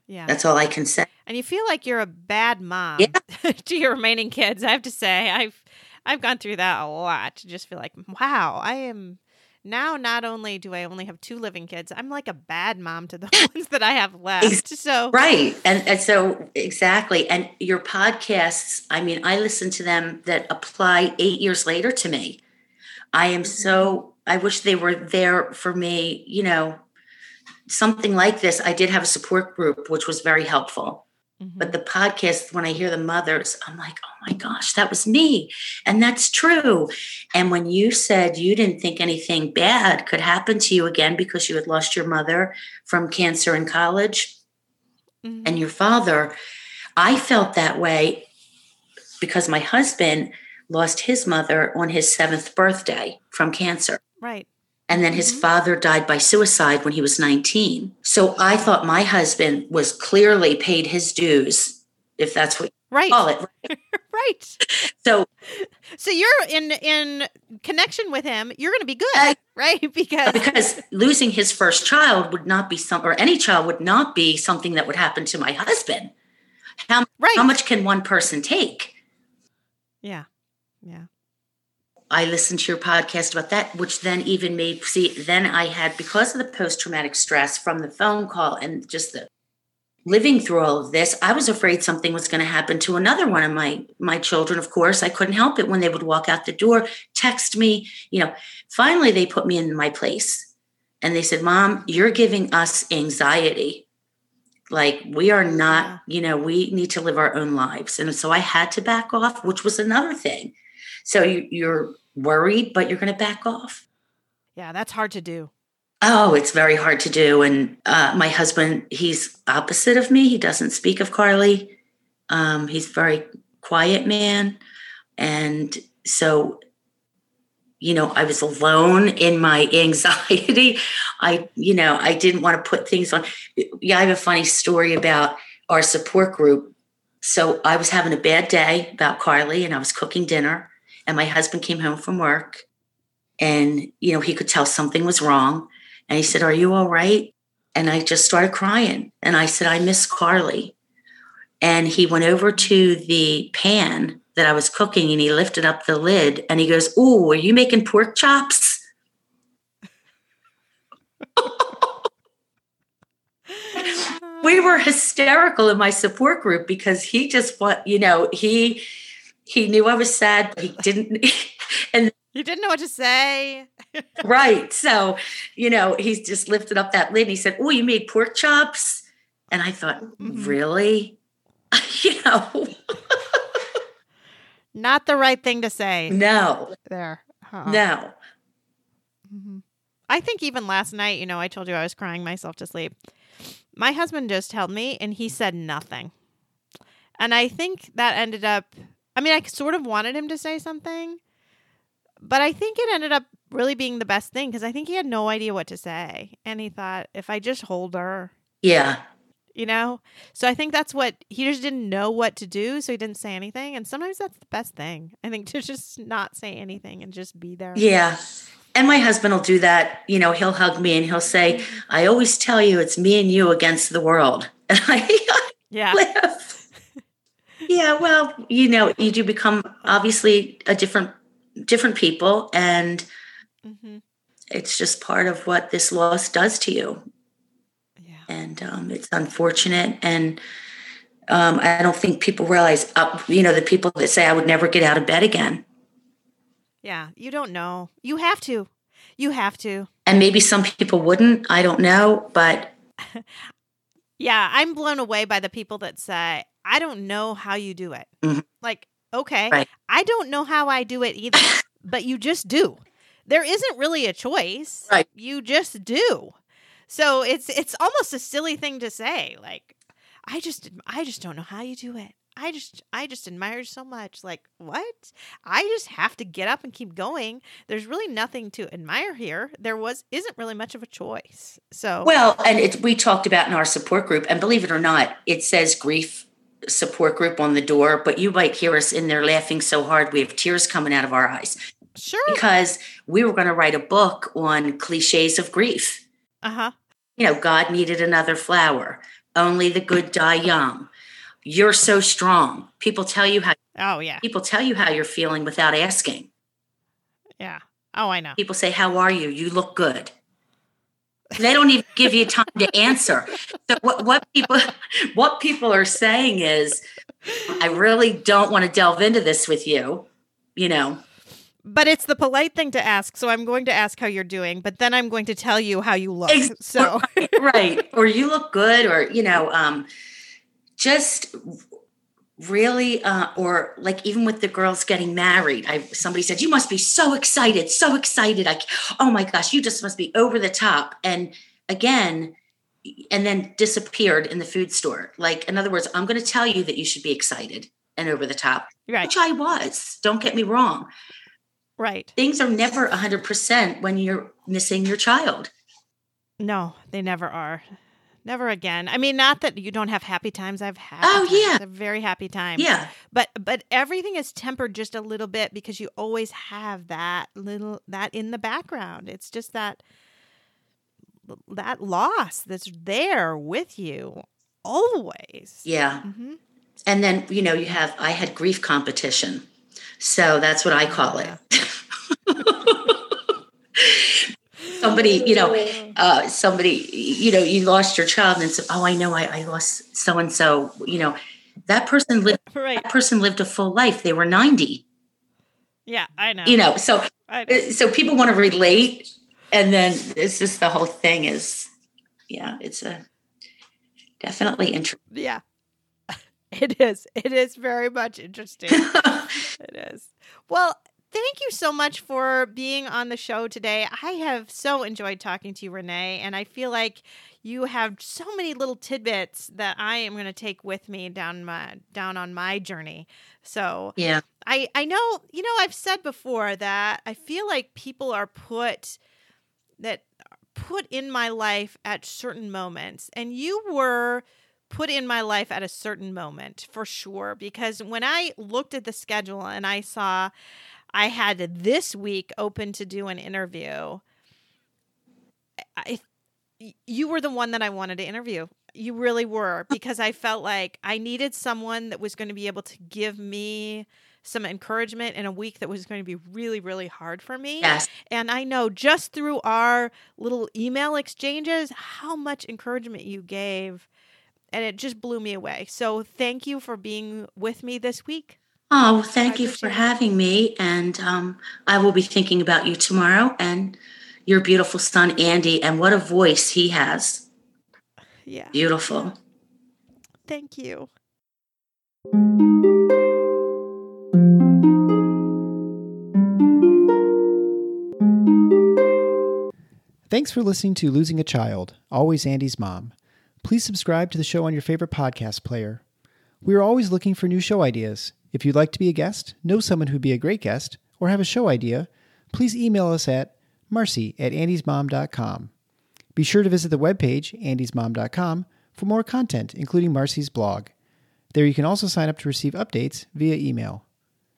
Yeah. That's all I can say. And you feel like you're a bad mom yeah. to your remaining kids. I have to say, I've, I've gone through that a lot to just feel like, wow, I am. Now, not only do I only have two living kids, I'm like a bad mom to the ones that I have left. So right. And, and so exactly. And your podcasts, I mean, I listen to them that apply eight years later to me. I am so, I wish they were there for me, you know, something like this. I did have a support group, which was very helpful. Mm-hmm. But the podcast, when I hear the mothers, I'm like, oh my gosh, that was me. And that's true. And when you said you didn't think anything bad could happen to you again because you had lost your mother from cancer in college mm-hmm. and your father, I felt that way because my husband lost his mother on his seventh birthday from cancer. Right. And then his mm-hmm. father died by suicide when he was nineteen. So I thought my husband was clearly paid his dues, if that's what you right. call it. Right. right. So so you're in, in connection with him. You're going to be good, I, right? Because because losing his first child would not be some, or any child would not be something that would happen to my husband. How, right. how much can one person take? Yeah. Yeah. I listened to your podcast about that, which then even made, see, then I had, because of the post-traumatic stress from the phone call and just the living through all of this, I was afraid something was going to happen to another one of my, my children. Of course, I couldn't help it when they would walk out the door, text me, you know, finally they put me in my place and they said, Mom, you're giving us anxiety. Like, we are not, you know, we need to live our own lives. And so I had to back off, which was another thing. So you, you're worried, but you're going to back off. Yeah, that's hard to do. Oh, it's very hard to do. And uh, my husband, he's opposite of me. He doesn't speak of Carly. Um, he's a very quiet man. And so, you know, I was alone in my anxiety. I, you know, I didn't want to put things on. Yeah, I have a funny story about our support group. So I was having a bad day about Carly, and I was cooking dinner, and my husband came home from work, and, you know, he could tell something was wrong. And he said, "Are you all right?" And I just started crying. And I said, "I miss Carly." And he went over to the pan that I was cooking, and he lifted up the lid, and he goes, "Oh, are you making pork chops?" We were hysterical in my support group because he just, what, you know, he, he knew I was sad, but he didn't. And you didn't know what to say. Right. So, you know, he's just lifted up that lid, and he said, "Oh, you made pork chops." And I thought, mm-hmm. Really? You know, not the right thing to say. No. There. Uh-uh. No. Mm-hmm. I think even last night, you know, I told you I was crying myself to sleep. My husband just held me, and he said nothing. And I think that ended up, I mean, I sort of wanted him to say something, but I think it ended up really being the best thing, because I think he had no idea what to say. And he thought, if I just hold her. Yeah. You know, so I think that's what, he just didn't know what to do. So he didn't say anything. And sometimes that's the best thing, I think, to just not say anything and just be there. Yeah. And my husband will do that. You know, he'll hug me and he'll say, "I always tell you it's me and you against the world." And I, I yeah. laugh. Yeah. Well, you know, you do become obviously a different, different people. And mm-hmm. it's just part of what this loss does to you. And um, it's unfortunate. And um, I don't think people realize, uh, you know, the people that say, "I would never get out of bed again." Yeah, you don't know. You have to. You have to. And maybe some people wouldn't. I don't know. But yeah, I'm blown away by the people that say, "I don't know how you do it." Mm-hmm. Like, okay, right. I don't know how I do it either, but you just do. There isn't really a choice. Right. You just do. So it's it's almost a silly thing to say. Like, I just I just don't know how you do it. I just I just admire you so much. Like, what? I just have to get up and keep going. There's really nothing to admire here. There was isn't really much of a choice. So well, and it, we talked about in our support group, and believe it or not, it says grief support group on the door, but you might hear us in there laughing so hard we have tears coming out of our eyes. Sure, because we were going to write a book on cliches of grief. Uh-huh. You know, "God needed another flower." "Only the good die young." "You're so strong." People tell you how. Oh, yeah. People tell you how you're feeling without asking. Yeah. Oh, I know. People say, "How are you? You look good." They don't even give you time to answer. So what, what people what people are saying is, "I really don't want to delve into this with you," you know. But it's the polite thing to ask. So I'm going to ask how you're doing, but then I'm going to tell you how you look. So right. Or "You look good," or, you know, um, just really, uh, or like even with the girls getting married, I, somebody said, "You must be so excited, so excited. I, oh my gosh, you just must be over the top." And again, and then disappeared in the food store. Like, in other words, I'm going to tell you that you should be excited and over the top, right. Which I was, don't get me wrong. Right. Things are never one hundred percent when you're missing your child. No, they never are. Never again. I mean, not that you don't have happy times. I've had oh, yeah. a very happy time. Yeah. But but everything is tempered just a little bit because you always have that little that in the background. It's just that that loss that's there with you always. Yeah. Mm-hmm. And then, you know, you have I had grief competition. So that's what I call it. Somebody, you know, uh, somebody, you know, you lost your child and said, "Oh, I know I, I lost so-and-so," you know, that person lived, right. that person lived a full life. They were ninety. Yeah, I know. You know, so, know. so people want to relate. And then it's just the whole thing is, yeah, it's a, definitely interesting. Yeah, it is. It is very much interesting. It is. Well, thank you so much for being on the show today. I have so enjoyed talking to you, Renee, and I feel like you have so many little tidbits that I am going to take with me down my down on my journey. So yeah, I, I know, you know, I've said before that I feel like people are put that put in my life at certain moments, and you were put in my life at a certain moment for sure, because when I looked at the schedule and I saw I had this week open to do an interview, I, you were the one that I wanted to interview. You really were, because I felt like I needed someone that was going to be able to give me some encouragement in a week that was going to be really, really hard for me. Yes. And I know just through our little email exchanges how much encouragement you gave, and it just blew me away. So thank you for being with me this week. Oh, well, thank you for having me. And um, I will be thinking about you tomorrow and your beautiful son, Andy. And what a voice he has. Yeah. Beautiful. Thank you. Thanks for listening to Losing a Child, Always Andy's Mom. Please subscribe to the show on your favorite podcast player. We are always looking for new show ideas. If you'd like to be a guest, know someone who'd be a great guest, or have a show idea, please email us at marcy at andys mom dot com. Be sure to visit the webpage, andys mom dot com, for more content, including Marcy's blog. There you can also sign up to receive updates via email.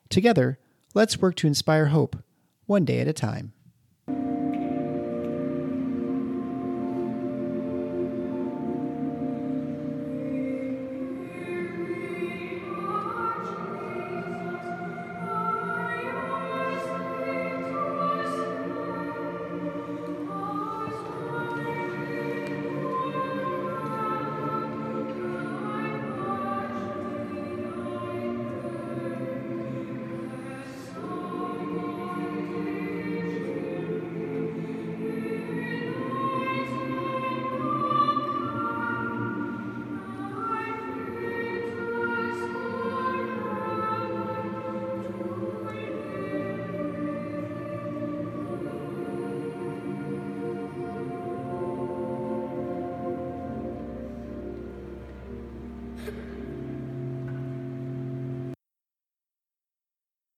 Together, let's work to inspire hope, one day at a time.